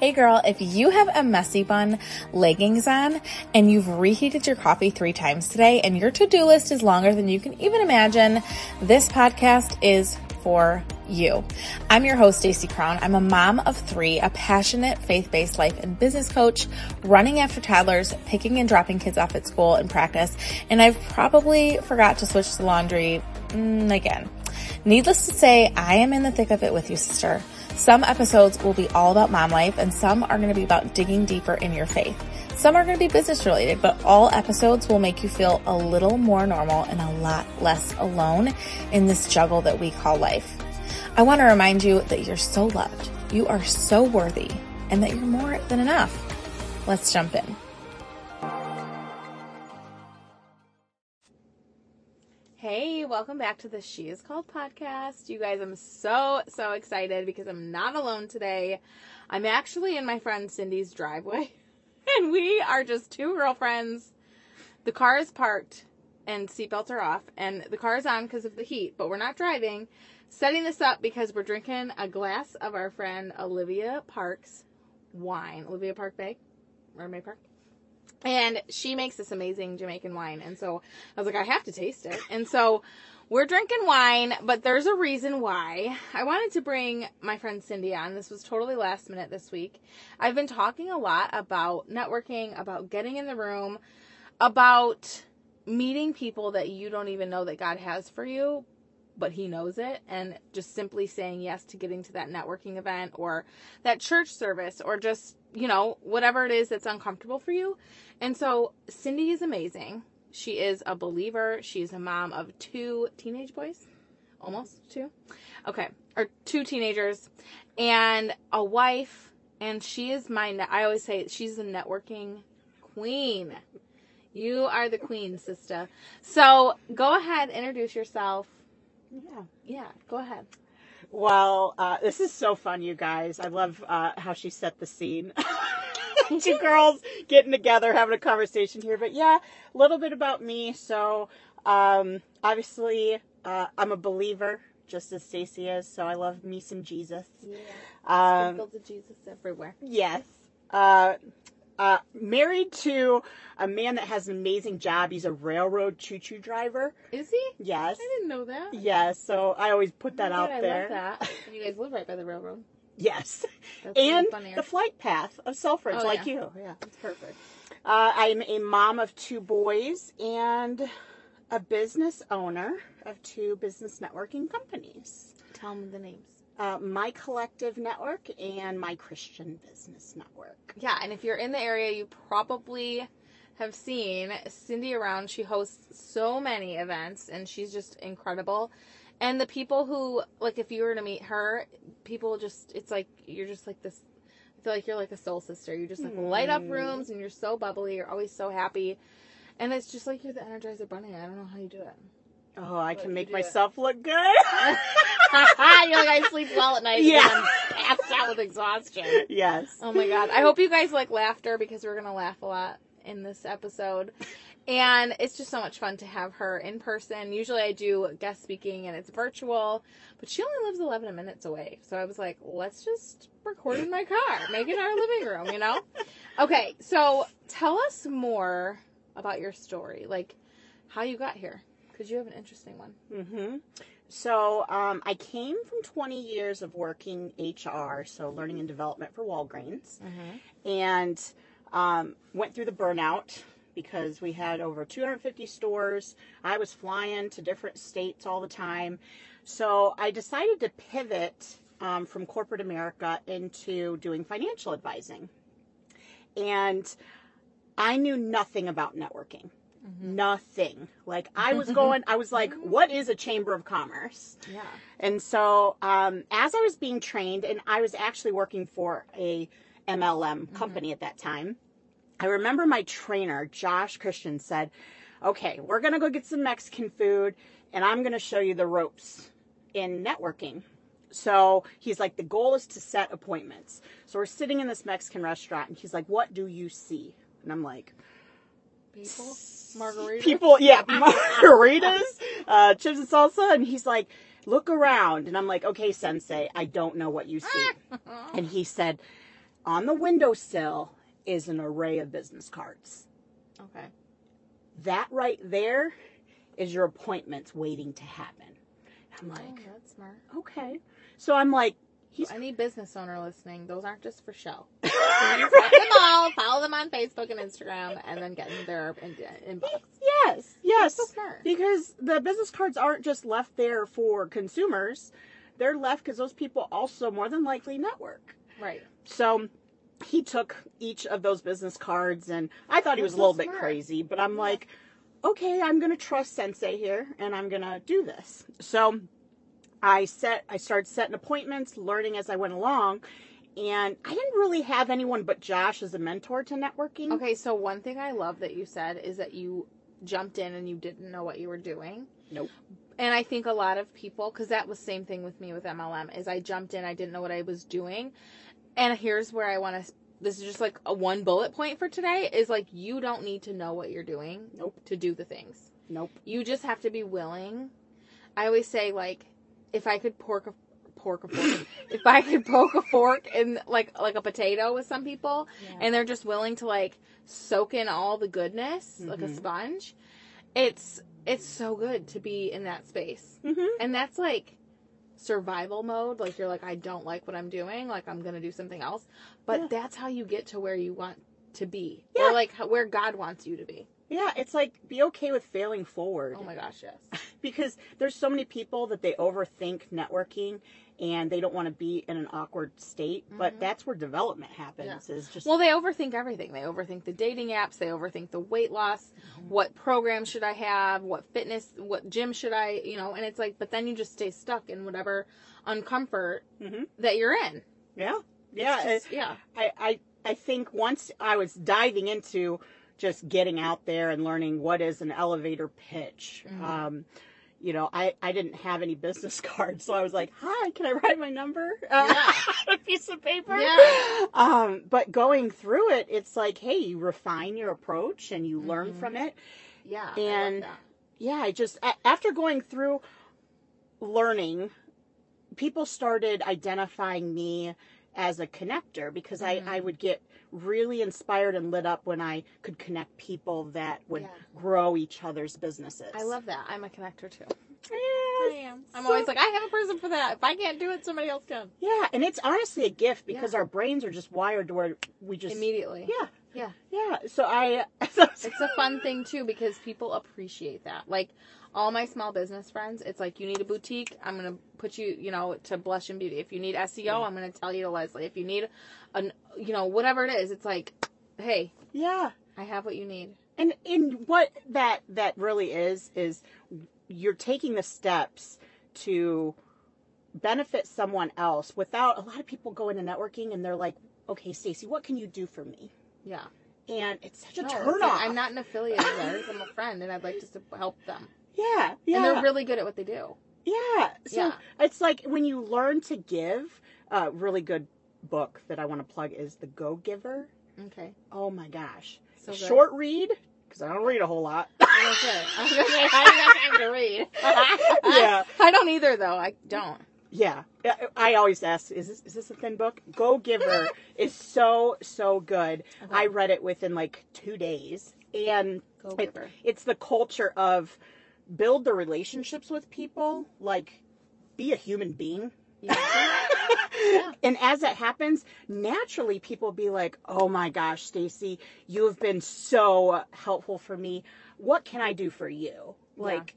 Hey girl, if you have a messy bun, leggings on, and you've reheated your coffee 3 times today and your to-do list is longer than you can even imagine, this podcast is for you. I'm your host, Stacy Crown. I'm a mom of 3, a passionate faith-based life and business coach, running after toddlers, picking and dropping kids off at school and practice, and I've probably forgot to switch the laundry again. Needless to say, I am in the thick of it with you, sister. Some episodes will be all about mom life, and some are going to be about digging deeper in your faith. Some are going to be business related, but all episodes will make you feel a little more normal and a lot less alone in this juggle that we call life. I want to remind you that you're so loved, you are so worthy, and that you're more than enough. Let's jump in. Hey, welcome back to the She Is Called podcast. You guys, I'm so excited because I'm not alone today. I'm actually in my friend Cyndee's driveway, and we are just 2 girlfriends. The car is parked, and seatbelts are off, and the car is on because of the heat, but we're not driving. Setting this up because we're drinking a glass of our friend Olivia Park's wine. Olivia Park Bay, or May Park. And she makes this amazing Jamaican wine. And so I was like, I have to taste it. And so we're drinking wine, but there's a reason why. I wanted to bring my friend Cyndee on. This was totally last minute this week. I've been talking a lot about networking, about getting in the room, about meeting people that you don't even know that God has for you, but He knows it. And just simply saying yes to getting to that networking event or that church service or just, you know, whatever it is that's uncomfortable for you. And so Cyndee is amazing. She is a believer. She is a mom of 2 teenage boys, almost 2. Okay. Or 2 teenagers and a wife. And she is I always say she's the networking queen. You are the queen, sister. So go ahead, introduce yourself. Yeah, go ahead. Well, this is so fun, you guys. I love how she set the scene. 2 girls getting together, having a conversation here. But yeah, a little bit about me. So obviously I'm a believer, just as Stacy is. So I love me some Jesus. Yeah, sprinkles of Jesus everywhere. Yes. Married to a man that has an amazing job. He's a railroad choo-choo driver. Is he? Yes. I didn't know that. Yes. So I always put that out there. I love that. And you guys live right by the railroad. Yes. That's and funnier. The flight path of Selfridge, you. Yeah. It's perfect. I'm a mom of 2 boys and a business owner of 2 business networking companies. Tell them the names. My Collective Network and My Christian Business Network. Yeah, and if you're in the area, you probably have seen Cyndee around. She hosts so many events, and she's just incredible. And the people who, like, if you were to meet her, people just, it's like, you're just like this, I feel like you're like a soul sister. You just, like, light up rooms, and you're so bubbly. You're always so happy. And it's just like you're the Energizer Bunny. I don't know how you do it. Oh, I can make myself look good. You're like, I sleep well at night. Yeah. And I'm passed out with exhaustion. Yes. Oh, my God. I hope you guys like laughter because we're going to laugh a lot in this episode. And it's just so much fun to have her in person. Usually I do guest speaking and it's virtual, but she only lives 11 minutes away. So I was like, let's just record in my car, make it our living room, you know? Okay. So tell us more about your story, like how you got here. Because you have an interesting one. Mm-hmm. So I came from 20 years of working HR, so learning and development for Walgreens, and went through the burnout because we had over 250 stores. I was flying to different states all the time. So I decided to pivot from corporate America into doing financial advising. And I knew nothing about networking. Mm-hmm. Nothing. Like I was like, what is a chamber of commerce? Yeah. And so, as I was being trained and I was actually working for a MLM company at that time, I remember my trainer, Josh Christian, said, okay, we're going to go get some Mexican food and I'm going to show you the ropes in networking. So he's like, the goal is to set appointments. So we're sitting in this Mexican restaurant and he's like, what do you see? And I'm like, people, margaritas. chips and salsa. And he's like, look around. And I'm like, okay, Sensei, I don't know what you see. And he said, on the windowsill is an array of business cards. Okay. That right there is your appointments waiting to happen. I'm like, oh, that's smart. Okay. So I'm like, any business owner listening, those aren't just for show. So you right? Them all, follow them on Facebook and Instagram, and then get in their inbox. Yes, yes. So smart. Because the business cards aren't just left there for consumers. They're left because those people also more than likely network. Right. So he took each of those business cards, and I thought he was a little bit crazy, but I'm like, okay, I'm going to trust Sensei here, and I'm going to do this. So I started setting appointments, learning as I went along, and I didn't really have anyone but Josh as a mentor to networking. Okay, so one thing I love that you said is that you jumped in and you didn't know what you were doing. Nope. And I think a lot of people, because that was the same thing with me with MLM, is I jumped in, I didn't know what I was doing. And here's where I want to, this is just like a one bullet point for today, is like, you don't need to know what you're doing to do the things. Nope. You just have to be willing. I always say, like, if I could pork a fork, if I could poke a fork in like a potato with some people, and they're just willing to like soak in all the goodness, like a sponge, it's so good to be in that space. And that's like survival mode. Like, you're like, I don't like what I'm doing, like, I'm gonna do something else. But that's how you get to where you want to be, or like where God wants you to be. Yeah, it's like, be okay with failing forward. Oh my gosh, yes. Because there's so many people that they overthink networking, and they don't want to be in an awkward state, but that's where development happens. Yeah. Is just, well, they overthink everything. They overthink the dating apps. They overthink the weight loss. What program should I have? What fitness, what gym should I, you know? And it's like, but then you just stay stuck in whatever uncomfort that you're in. Yeah. Yeah. Just, I think once I was diving into just getting out there and learning what is an elevator pitch. You know, I didn't have any business cards, so I was like, hi, can I write my number on a piece of paper? Yeah. But going through it, it's like, hey, you refine your approach and you learn from it. Yeah. And I love that. I just, after going through learning, people started identifying me as a connector, because I would get really inspired and lit up when I could connect people that would grow each other's businesses. I love that. I'm a connector too. Yeah, I am. I'm always like, I have a person for that. If I can't do it, somebody else can. Yeah, and it's honestly a gift, because our brains are just wired to where we just immediately. Yeah. Yeah. Yeah. So it's a fun thing too, because people appreciate that. Like, all my small business friends, it's like, you need a boutique, I'm going to put you, you know, to Blush and Beauty. If you need SEO, I'm going to tell you to Leslie. If you need, you know, whatever it is, it's like, hey, I have what you need. And what that really is you're taking the steps to benefit someone else. Without, a lot of people go into networking and they're like, okay, Stacy, what can you do for me? Yeah. And it's such a turnoff. Like, I'm not an affiliate of theirs. I'm a friend, and I'd like to help them. Yeah, yeah. And they're really good at what they do. Yeah. So it's like, when you learn to give, a really good book that I want to plug is The Go-Giver. Okay. Oh, my gosh. So short read, because I don't read a whole lot. Okay. I don't have time to read. I don't either, though. I don't. Yeah. I always ask, is this a thin book? Go-Giver is so, so good. Okay. I read it within, like, 2 days. And it's the culture of build the relationships with people, like, be a human being. And as that happens, naturally people be like, oh my gosh, Stacy, you have been so helpful for me. What can I do for you? Like,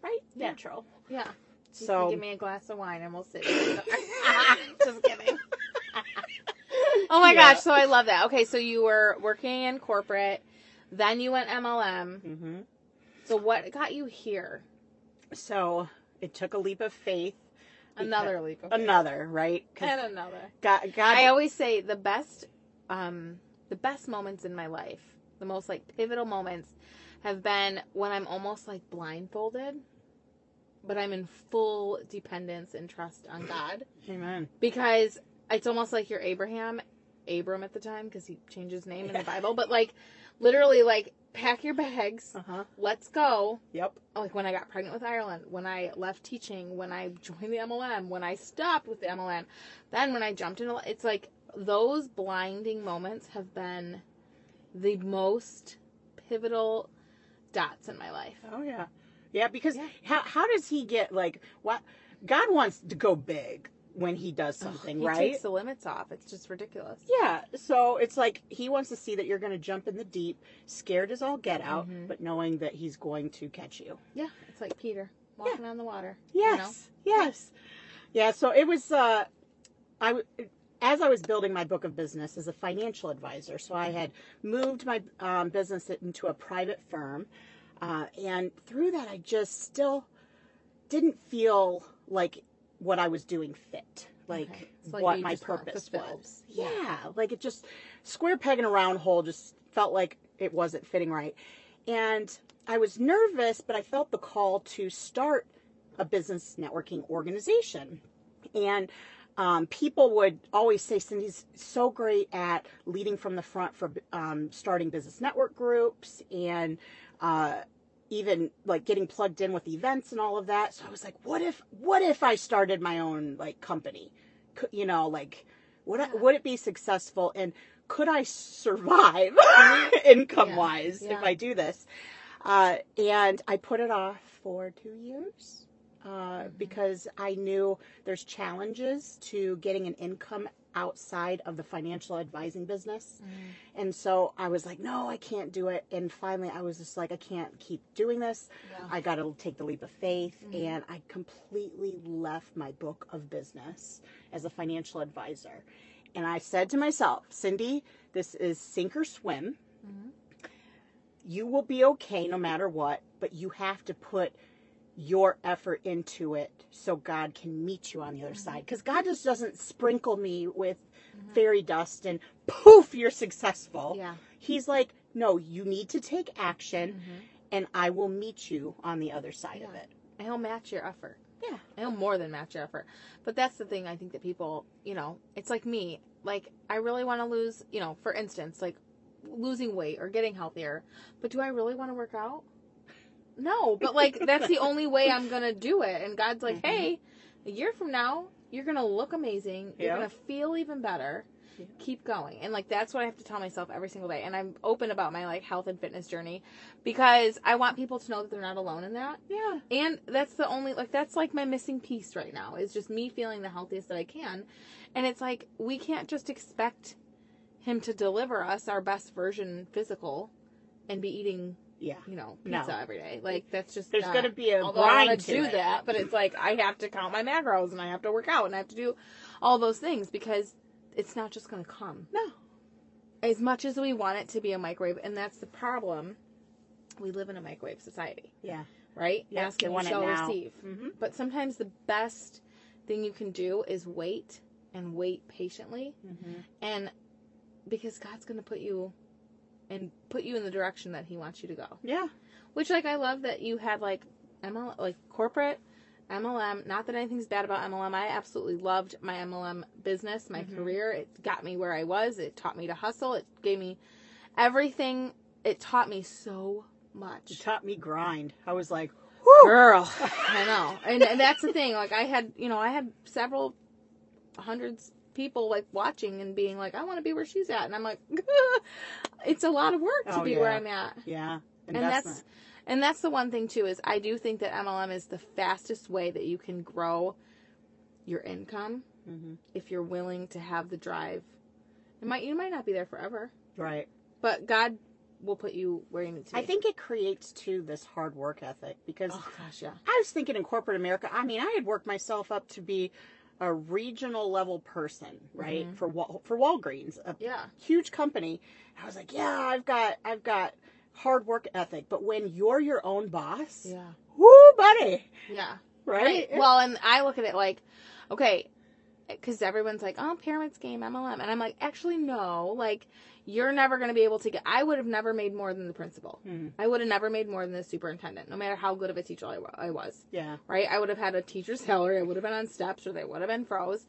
right? Yeah. Natural. Yeah. So you can give me a glass of wine and we'll sit. Just kidding. Oh my gosh. So I love that. Okay. So you were working in corporate, then you went MLM. So what got you here? So it took a leap of faith. Another leap of faith. Another, right? And another. God. I always say the best moments in my life, the most like pivotal moments, have been when I'm almost like blindfolded, but I'm in full dependence and trust on God. Amen. Because it's almost like you're Abram at the time, because he changed his name in the Bible, but like literally like, pack your bags, let's go. Yep. Like when I got pregnant with Ireland, when I left teaching, when I joined the MLM, when I stopped with the MLM, then when I jumped in, it's like those blinding moments have been the most pivotal dots in my life. Oh, yeah. Yeah, because how does he get, like, what? God wants to go big when he does something, right? He takes the limits off. It's just ridiculous. Yeah. So it's like he wants to see that you're going to jump in the deep, scared as all get out, but knowing that he's going to catch you. Yeah. It's like Peter walking on the water. Yes. You know? Yes. Yeah. So it was, as I was building my book of business as a financial advisor, so I had moved my business into a private firm. And through that, I just still didn't feel like what I was doing fit, like, so what my purpose was. Yeah. Like it just square peg in a round hole just felt like it wasn't fitting right. And I was nervous, but I felt the call to start a business networking organization. And people would always say, Cyndee's so great at leading from the front for starting business network groups and even like getting plugged in with events and all of that. So I was like, what if I started my own like company, you know, like would it be successful? And could I survive income wise if I do this? And I put it off for 2 years, because I knew there's challenges to getting an income outside of the financial advising business. And so I was like, no, I can't do it. And finally I was just like, I can't keep doing this. I got to take the leap of faith. And I completely left my book of business as a financial advisor. And I said to myself, Cyndee, this is sink or swim. You will be okay no matter what, but you have to put your effort into it so God can meet you on the other side. Because God just doesn't sprinkle me with fairy dust and poof, you're successful. Yeah. He's like, no, you need to take action and I will meet you on the other side of it. And he'll match your effort. Yeah. And he'll more than match your effort. But that's the thing I think that people, you know, it's like me. Like, I really want to lose, you know, for instance, like losing weight or getting healthier. But do I really want to work out? No, but like, that's the only way I'm going to do it. And God's like, hey, a year from now, you're going to look amazing. You're going to feel even better. Keep going. And like, that's what I have to tell myself every single day. And I'm open about my like health and fitness journey because I want people to know that they're not alone in that. Yeah. And that's the only, like, that's like my missing piece right now is just me feeling the healthiest that I can. And it's like, we can't just expect him to deliver us our best version physical and be eating you know, pizza every day. Like, that's just there's going to be a grind to do it. That, but it's like, I have to count my macros, and I have to work out, and I have to do all those things, because it's not just going to come. No. As much as we want it to be a microwave, and that's the problem, we live in a microwave society. Yeah. Right? Yep. Ask and you shall receive. But sometimes the best thing you can do is wait, and wait patiently, and because God's going to put you in the direction that he wants you to go. Yeah. Which, like, I love that you had, like, MLM, like, corporate, MLM. Not that anything's bad about MLM. I absolutely loved my MLM business, my career. It got me where I was. It taught me to hustle. It gave me everything. It taught me so much. It taught me grind. I was like, whoo! Girl. I know. And that's the thing. Like, I had several hundreds people like watching and being like, I want to be where she's at, and I'm like, it's a lot of work to be where I'm at. Yeah, and that's the one thing too is I do think that MLM is the fastest way that you can grow your income if you're willing to have the drive. You might not be there forever, right? But God will put you where you need to be. I think it creates, too, this hard work ethic because I was thinking in corporate America. I mean, I had worked myself up to be a regional level person, right? For Walgreens, a huge company. I was like, I've got hard work ethic, but when you're your own boss, woo, buddy. Yeah. Right? Well, and I look at it like, okay, because everyone's like, oh, pyramid scheme, MLM. And I'm like, actually, no, like, you're never going to be able to get, I would have never made more than the principal. I would have never made more than the superintendent, no matter how good of a teacher I was. Yeah. Right? I would have had a teacher's salary. I would have been on steps or they would have been froze.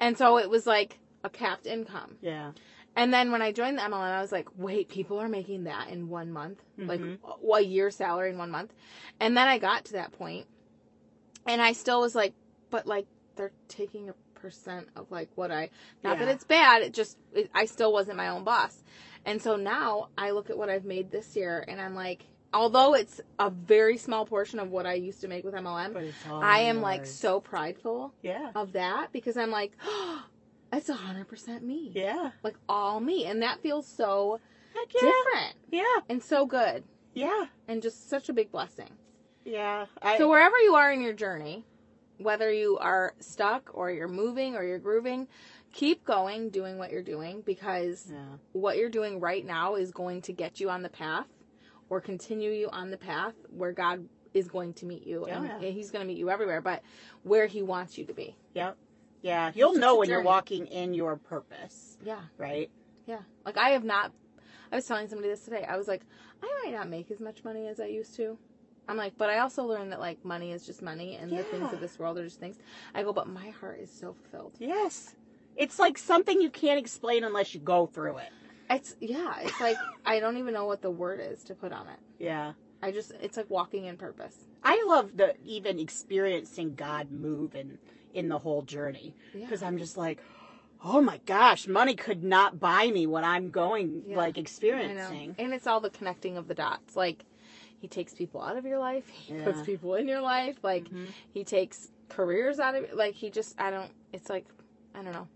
And so it was like a capped income. Yeah. And then when I joined the MLM, I was like, wait, people are making that in 1 month? Mm-hmm. Like, a year's salary in 1 month? And then I got to that point, and I still was like, but, like, they're taking a percent of, like, what I... Not that it's bad, it just... I still wasn't my own boss. And so now, I look at what I've made this year, and I'm like... Although it's a very small portion of what I used to make with MLM, I am, yours. Like, so prideful of that, because I'm like, oh, that's 100% me. Yeah. Like, all me. And that feels so different. Yeah. And so good. Yeah. And just such a big blessing. Yeah. So wherever you are in your journey, whether you are stuck or you're moving or you're grooving, keep going doing what you're doing, because what you're doing right now is going to get you on the path. Or continue you on the path where God is going to meet you. Yeah. And he's going to meet you everywhere, but where he wants you to be. Yep. Yeah. You'll know when you're walking in your purpose. Yeah. Right? Yeah. Like, I was telling somebody this today. I was like, I might not make as much money as I used to. I'm like, but I also learned that, like, money is just money, and the things of this world are just things. I go, but my heart is so fulfilled. Yes. It's like something you can't explain unless you go through it. It's like, I don't even know what the word is to put on it. Yeah. It's like walking in purpose. I love even experiencing God move in the whole journey. Because I'm just like, oh my gosh, money could not buy me what I'm experiencing. And it's all the connecting of the dots. Like, he takes people out of your life. He puts people in your life. Like, he takes careers out of, like, he just, I don't know.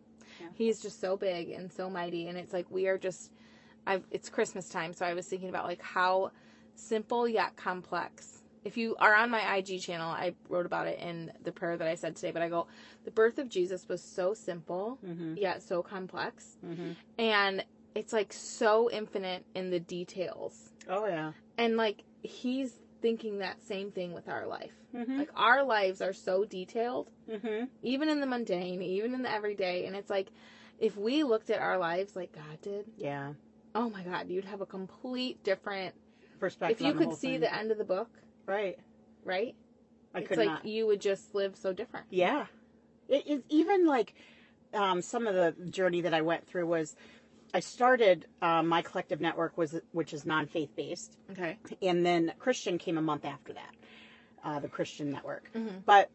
He's just so big and so mighty, and it's like we are just, it's Christmas time, so I was thinking about, like, how simple yet complex. If you are on my IG channel, I wrote about it in the prayer that I said today, but I go, the birth of Jesus was so simple, yet so complex, and it's, like, so infinite in the details. Oh, yeah. And, like, he's thinking that same thing with our life. Like, our lives are so detailed, even in the mundane, even in the everyday, and it's like, if we looked at our lives like God did, oh my God, you'd have a complete different perspective. If you could see the end of the book, right? You would just live so different. Yeah, it is. Even like some of the journey that I went through was, I started my collective network, which is non-faith based. Okay. And then Christian came a month after that, the Christian network. But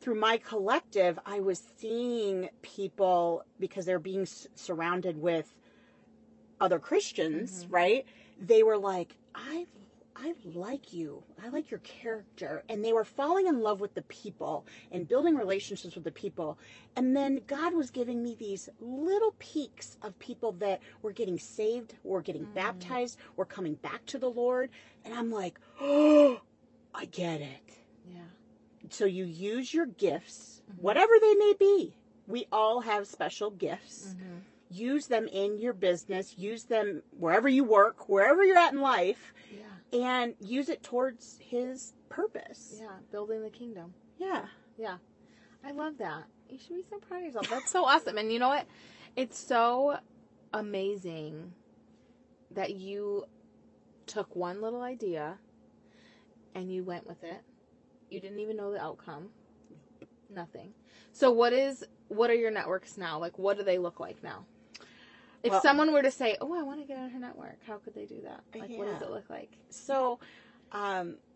through my collective, I was seeing people, because they're being surrounded with other Christians, right? They were like, I like you. I like your character. And they were falling in love with the people and building relationships with the people. And then God was giving me these little peaks of people that were getting saved, were getting baptized, were coming back to the Lord. And I'm like, oh, I get it. Yeah. So you use your gifts, whatever they may be. We all have special gifts. Use them in your business. Use them wherever you work, wherever you're at in life. Yeah. And use it towards his purpose. Yeah, building the kingdom. Yeah. Yeah. I love that. You should be so proud of yourself. That's so awesome. And you know what? It's so amazing that you took one little idea and you went with it. You didn't even know the outcome. Nothing. So what are your networks now? Like, what do they look like now? If someone were to say, oh, I want to get on her network, how could they do that? Like, what does it look like? So,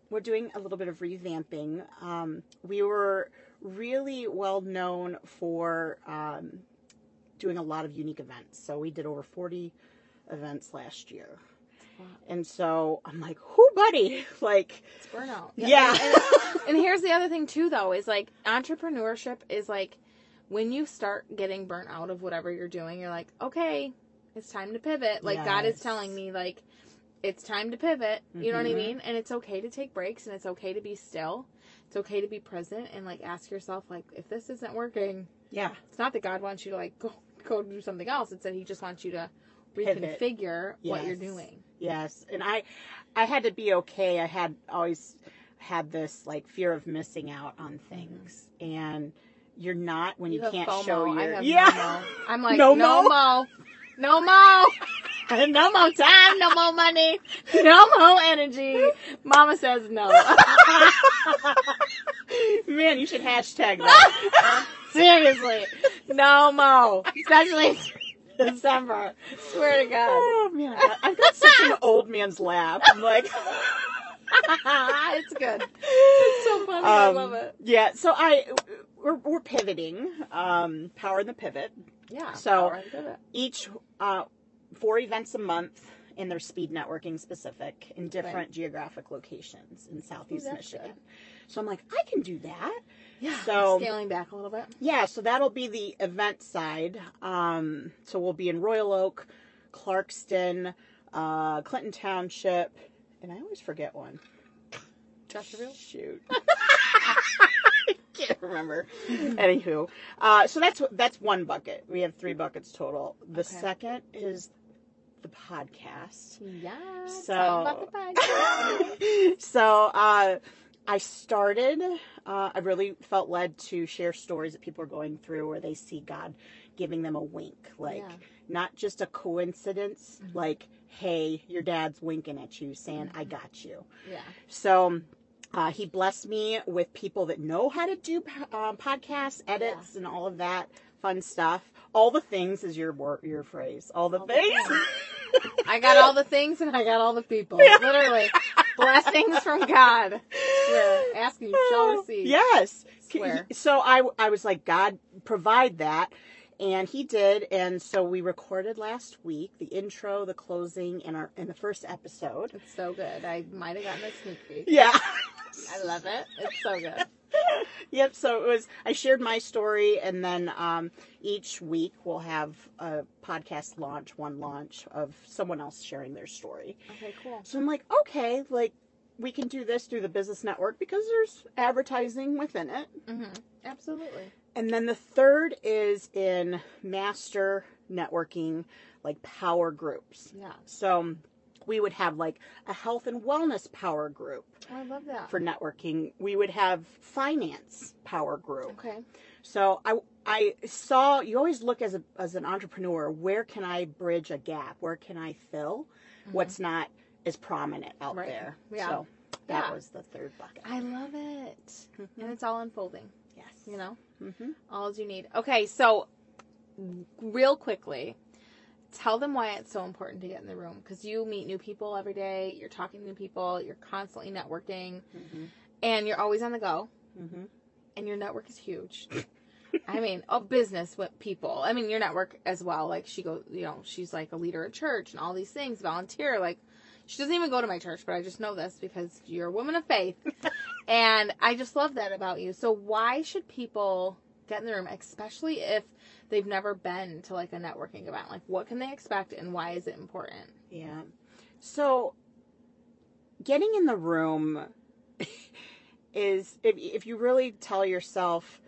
we're doing a little bit of revamping. We were really well known for doing a lot of unique events. So we did over 40 events last year. Wow. And so I'm like, whoo, buddy? Like, it's burnout. Yeah. And here's the other thing, too, though, is, like, entrepreneurship is, like, when you start getting burnt out of whatever you're doing, you're like, okay, it's time to pivot. Like, God is telling me, like, it's time to pivot. You know what I mean? And it's okay to take breaks, and it's okay to be still. It's okay to be present and, like, ask yourself, like, if this isn't working. Yeah. It's not that God wants you to, like, go do something else. It's that he just wants you to reconfigure what you're doing. Yes. And I had to be okay. I had always had this, like, fear of missing out on things. And... You're not when you can't FOMO. Show your... Yeah. FOMO. I'm like, no more. No more time, no more money, no more energy. Mama says no. Man, you should hashtag that. Seriously. No more. Especially December. Swear to God. Oh, man. I've got such an old man's laugh. I'm like... It's good. It's so funny. I love it. Yeah. So we're pivoting. Power in the Pivot. Yeah. So each 4 events a month, and they're speed networking specific in different geographic locations in Southeast Michigan. Good. So I'm like, I can do that. Yeah. So scaling back a little bit. Yeah. So that'll be the event side. So we'll be in Royal Oak, Clarkston, Clinton Township. And I always forget one. Chesterfield? Shoot. I can't remember. Anywho. So that's one bucket. We have 3 buckets total. The second is the podcast. Yeah. So, about the podcast. I started, I really felt led to share stories that people are going through where they see God giving them a wink. Like, not just a coincidence. Mm-hmm. Like, hey, your dad's winking at you saying, I got you. Yeah. So he blessed me with people that know how to do podcasts, edits, and all of that fun stuff. All the things is your phrase. All the things. I got all the things and I got all the people. Yeah. Literally. Blessings from God. Swear. Asking you shall receive. Yes. Swear. So I was like, God, provide that. And he did, and so we recorded last week the intro, the closing, and the first episode. It's so good. I might have gotten a sneak peek. Yeah. I love it. It's so good. Yep, so it was, I shared my story, and then each week we'll have a podcast launch, one launch of someone else sharing their story. Okay, cool. So I'm like, okay, like, we can do this through the business network because there's advertising within it. Mm-hmm. Absolutely. And then the third is in master networking, like power groups. Yeah. So we would have like a health and wellness power group. I love that. For networking. We would have finance power group. Okay. So I saw, you always look as an entrepreneur, where can I bridge a gap? Where can I fill what's not as prominent out there? Yeah. So that was the third bucket. I love it. Mm-hmm. And it's all unfolding. Yes. You know? Mm-hmm. All you need. Okay, so real quickly, tell them why it's so important to get in the room. Because you meet new people every day. You're talking to new people. You're constantly networking. Mm-hmm. And you're always on the go. Mm-hmm. And your network is huge. I mean, business with people. I mean, your network as well. Like, she goes, you know, she's like a leader at church and all these things, volunteer. Like, she doesn't even go to my church, but I just know this because you're a woman of faith. And I just love that about you. So why should people get in the room, especially if they've never been to, like, a networking event? Like, what can they expect, and why is it important? Yeah. So getting in the room is, if you really tell yourself,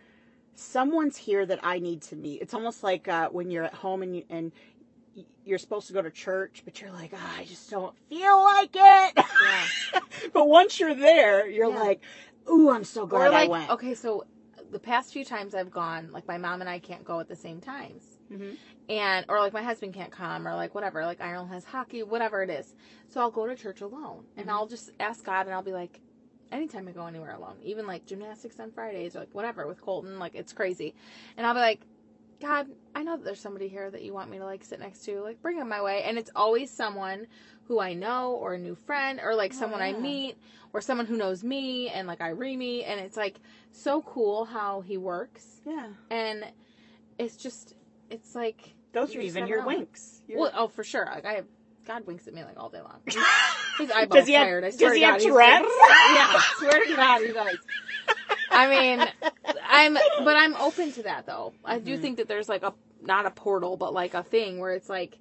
someone's here that I need to meet. It's almost like when you're at home and you're supposed to go to church, but you're like, oh, I just don't feel like it. Yeah. But once you're there, you're like, ooh, I'm so glad I went. Okay, so the past few times I've gone, like, my mom and I can't go at the same times. Mm-hmm. And, or, like, my husband can't come, or, like, whatever. Like, Ireland has hockey, whatever it is. So I'll go to church alone. And I'll just ask God, and I'll be like, anytime I go anywhere alone, even, like, gymnastics on Fridays, or, like, whatever, with Colton, like, it's crazy. And I'll be like, God, I know that there's somebody here that you want me to, like, sit next to. Like, bring them my way. And it's always someone who I know, or a new friend, or, like, someone I meet, or someone who knows me, and, like, I re-meet. And it's, like, so cool how he works. Yeah. And it's just, it's, like... Those are even your winks. Well, oh, for sure. Like, I have... God winks at me, like, all day long. His eyeballs tired. I swear to God. Does he have Tourette's? Yeah. I swear to God, you guys. I mean... I'm open to that, though. I do think that there's, like, not a portal, but, like, a thing where it's, like,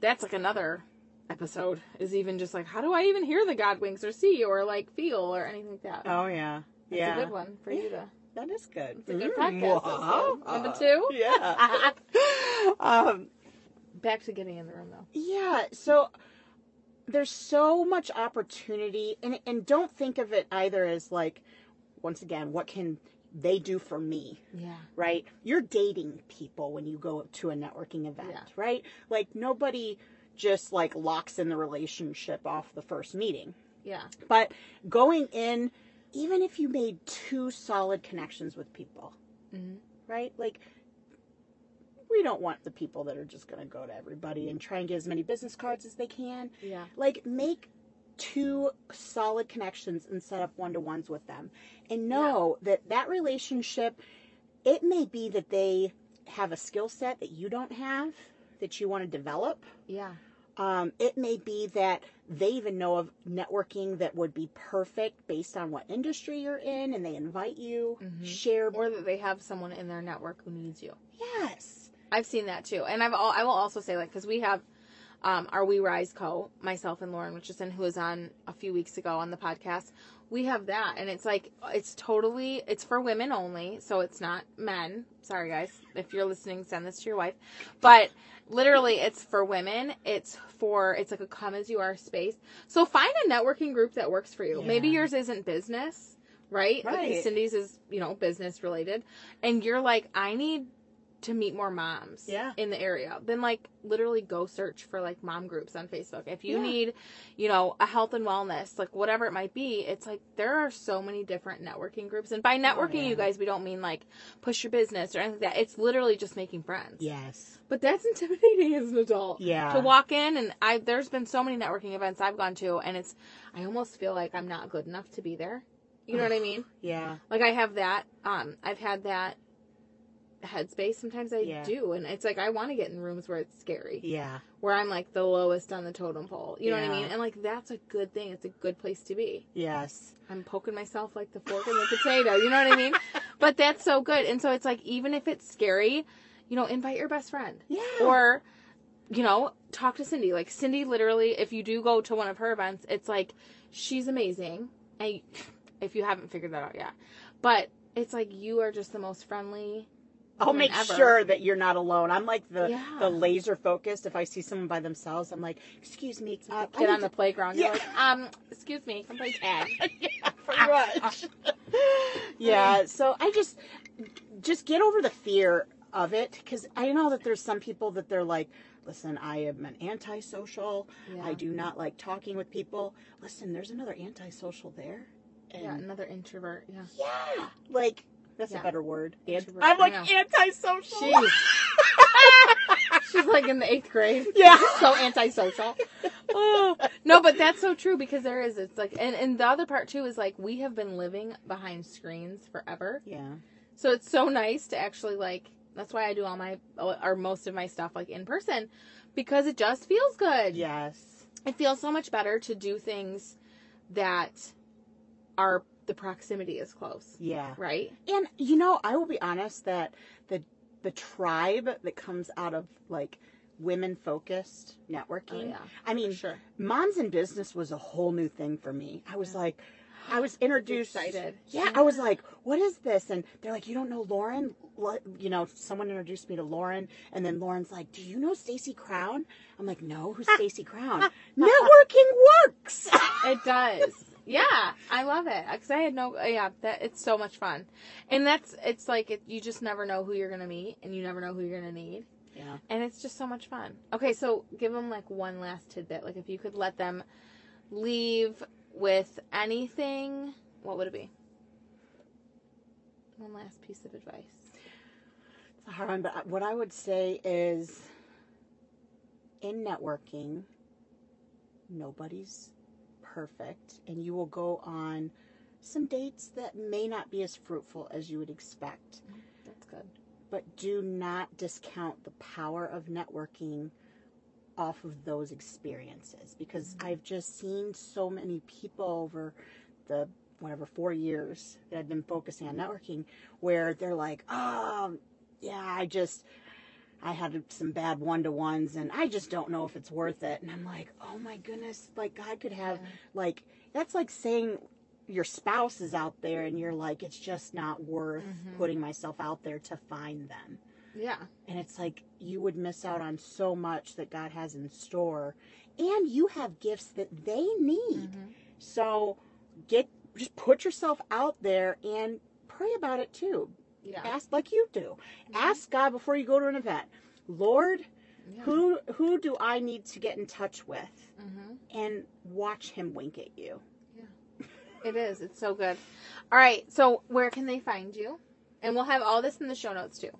that's, like, another episode is even just, like, how do I even hear the God winks or see or, like, feel or anything like that? Oh, yeah. That's a good one for you to... That is good. It's a good podcast. Wow. Number 2? Yeah. Back to getting in the room, though. Yeah, so... There's so much opportunity, and don't think of it either as, like, once again, what can... they do for me. Yeah. Right? You're dating people when you go to a networking event, right? Like, nobody just, like, locks in the relationship off the first meeting. Yeah. But going in, even if you made 2 solid connections with people, right? Like, we don't want the people that are just going to go to everybody and try and get as many business cards as they can. Yeah. Like, make two solid connections and set up one-to-ones with them. And know that relationship, it may be that they have a skill set that you don't have, that you want to develop. Yeah. It may be that they even know of networking that would be perfect based on what industry you're in, and they invite you, share. Or that they have someone in their network who needs you. Yes. I've seen that too. And I will also say, like, because we have our We Rise Co, myself and Lauren Richardson, who was on a few weeks ago on the podcast, we have that. And it's like, it's for women only, so it's not men. Sorry, guys. If you're listening, send this to your wife. But literally, it's for women. It's like a come-as-you-are space. So find a networking group that works for you. Yeah. Maybe yours isn't business, right? Like Cyndee's is, business-related. And you're like, I need to meet more moms in the area. Then, like, literally go search for, like, mom groups on Facebook. If you need, a health and wellness, like, whatever it might be, it's like there are so many different networking groups. And by networking, you guys, we don't mean, like, push your business or anything like that. It's literally just making friends. Yes. But that's intimidating as an adult. Yeah. To walk in, and there's been so many networking events I've gone to, and I almost feel like I'm not good enough to be there. You know what I mean? Yeah. Like, I have that, I've had that headspace sometimes. I do, and it's like I want to get in rooms where it's scary, where I'm like the lowest on the totem pole, you know what I mean? And like, that's a good thing. It's a good place to be. Yes. I'm poking myself like the fork in the potato, you know what I mean? But that's so good. And so it's like, even if it's scary, invite your best friend, or talk to Cyndee. Like, Cyndee, literally, if you do go to one of her events, it's like, she's amazing, and if you haven't figured that out yet, but it's like, you are just the most friendly. I'll make sure that you're not alone. I'm like the laser focused. If I see someone by themselves, I'm like, excuse me. Kid on the playground. Yeah. You're like, excuse me. Can I play tag? Pretty much. Yeah. So I just get over the fear of it, because I know that there's some people that they're like, listen, I am an antisocial. Yeah. I do not like talking with people. Listen, there's another antisocial there. And another introvert. Yeah. Yeah. Like, that's a better word. I'm like antisocial. She's like in the 8th grade. Yeah. So antisocial. Oh. No, but that's so true, because there is, it's like, and the other part too is like, we have been living behind screens forever. Yeah. So it's so nice to actually, like, that's why I do all my, or most of my stuff, like, in person, because it just feels good. Yes. It feels so much better to do things that are, the proximity is close. Yeah. Right? And, I will be honest that the tribe that comes out of, like, women-focused networking, I mean, sure. Moms in Business was a whole new thing for me. I was like, I was introduced. Excited. Yeah, I was like, what is this? And they're like, you don't know Lauren? Someone introduced me to Lauren, and then Lauren's like, do you know Stacy Crown? I'm like, no, who's Stacy Crown? Networking works! It does. Yeah, I love it, because I had it's so much fun. And it's like, you just never know who you're going to meet, and you never know who you're going to need. Yeah. And it's just so much fun. Okay, so give them, like, one last tidbit. Like, if you could let them leave with anything, what would it be? One last piece of advice. It's a hard one, but what I would say is, in networking, nobody's perfect, and you will go on some dates that may not be as fruitful as you would expect. That's good. But do not discount the power of networking off of those experiences, because I've just seen so many people over the 4 years that I've been focusing on networking, where they're like, I had some bad one-to-ones, and I just don't know if it's worth it. And I'm like, oh my goodness, like, God could have, like, that's like saying your spouse is out there, and you're like, it's just not worth putting myself out there to find them. Yeah. And it's like, you would miss out on so much that God has in store, and you have gifts that they need. So just put yourself out there and pray about it too. Yeah. Ask, like you do. Ask God before you go to an event. Lord, who do I need to get in touch with? And watch him wink at you. Yeah. It is. It's so good. All right. So where can they find you? And we'll have all this in the show notes too.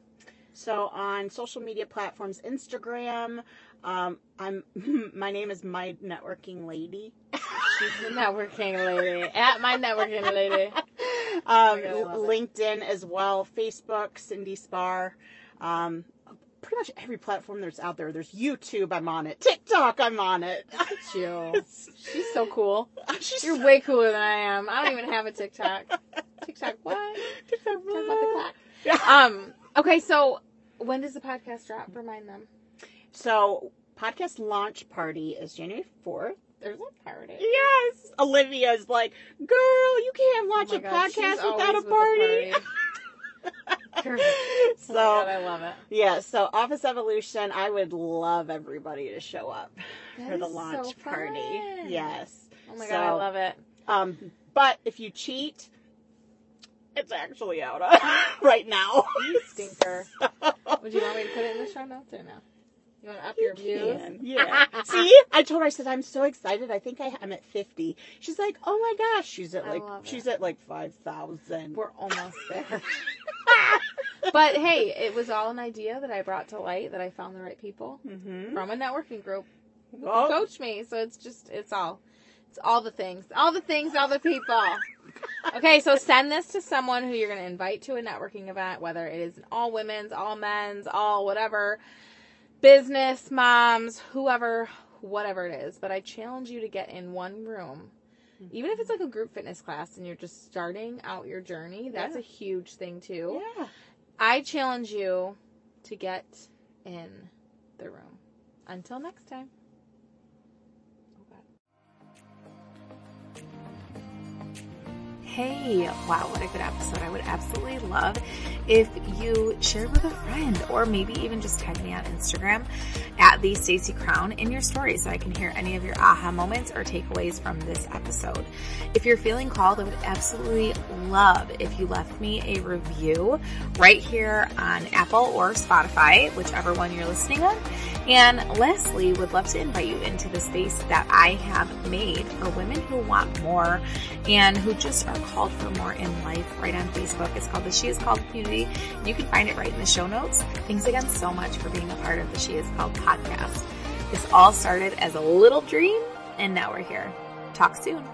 So on social media platforms, Instagram, my name is My Networking Lady. She's the networking lady. At My Networking Lady. LinkedIn as well, Facebook, Cyndee Sparre. Pretty much every platform that's out there. There's YouTube, I'm on it. TikTok, I'm on it. Look at you. She's so cool. You're way cooler than I am. I don't even have a TikTok. TikTok what? TikTok what? Talk about the clock. Yeah. Okay, so when does the podcast drop? Remind them. So podcast launch party is January 4th. There's a party. Yes. Olivia's like, girl, you can't launch a podcast without a party. So God, I love it. Yeah, so Office Evolution, I would love everybody to show up for the launch party. Yes. Oh my God, I love it. But if you cheat, it's actually out right now. You stinker. Would you want me to put it in the show notes or no? You want to up your views? Yeah. See? I told her, I said, I'm so excited. I think I'm at 50. She's like, oh my gosh. She's at like 5,000. We're almost there. But hey, it was all an idea that I brought to light, that I found the right people from a networking group who coached me. So it's all the things, all the people. Okay, so send this to someone who you're going to invite to a networking event, whether it is an all women's, all men's, all whatever, business moms, whoever, whatever it is. But I challenge you to get in one room. Even if it's like a group fitness class and you're just starting out your journey, that's a huge thing too. Yeah. I challenge you to get in the room. Until next time. Hey, wow, what a good episode. I would absolutely love if you shared with a friend, or maybe even just tag me on Instagram at the Stacy Crown in your story so I can hear any of your aha moments or takeaways from this episode. If you're feeling called, I would absolutely love if you left me a review right here on Apple or Spotify, whichever one you're listening on. And lastly, would love to invite you into the space that I have made for women who want more and who just are called for more in life right on Facebook. It's called the She Is Called community. You can find it right in the show notes. Thanks again so much for being a part of the She Is Called podcast. This all started as a little dream, and now we're here. Talk soon.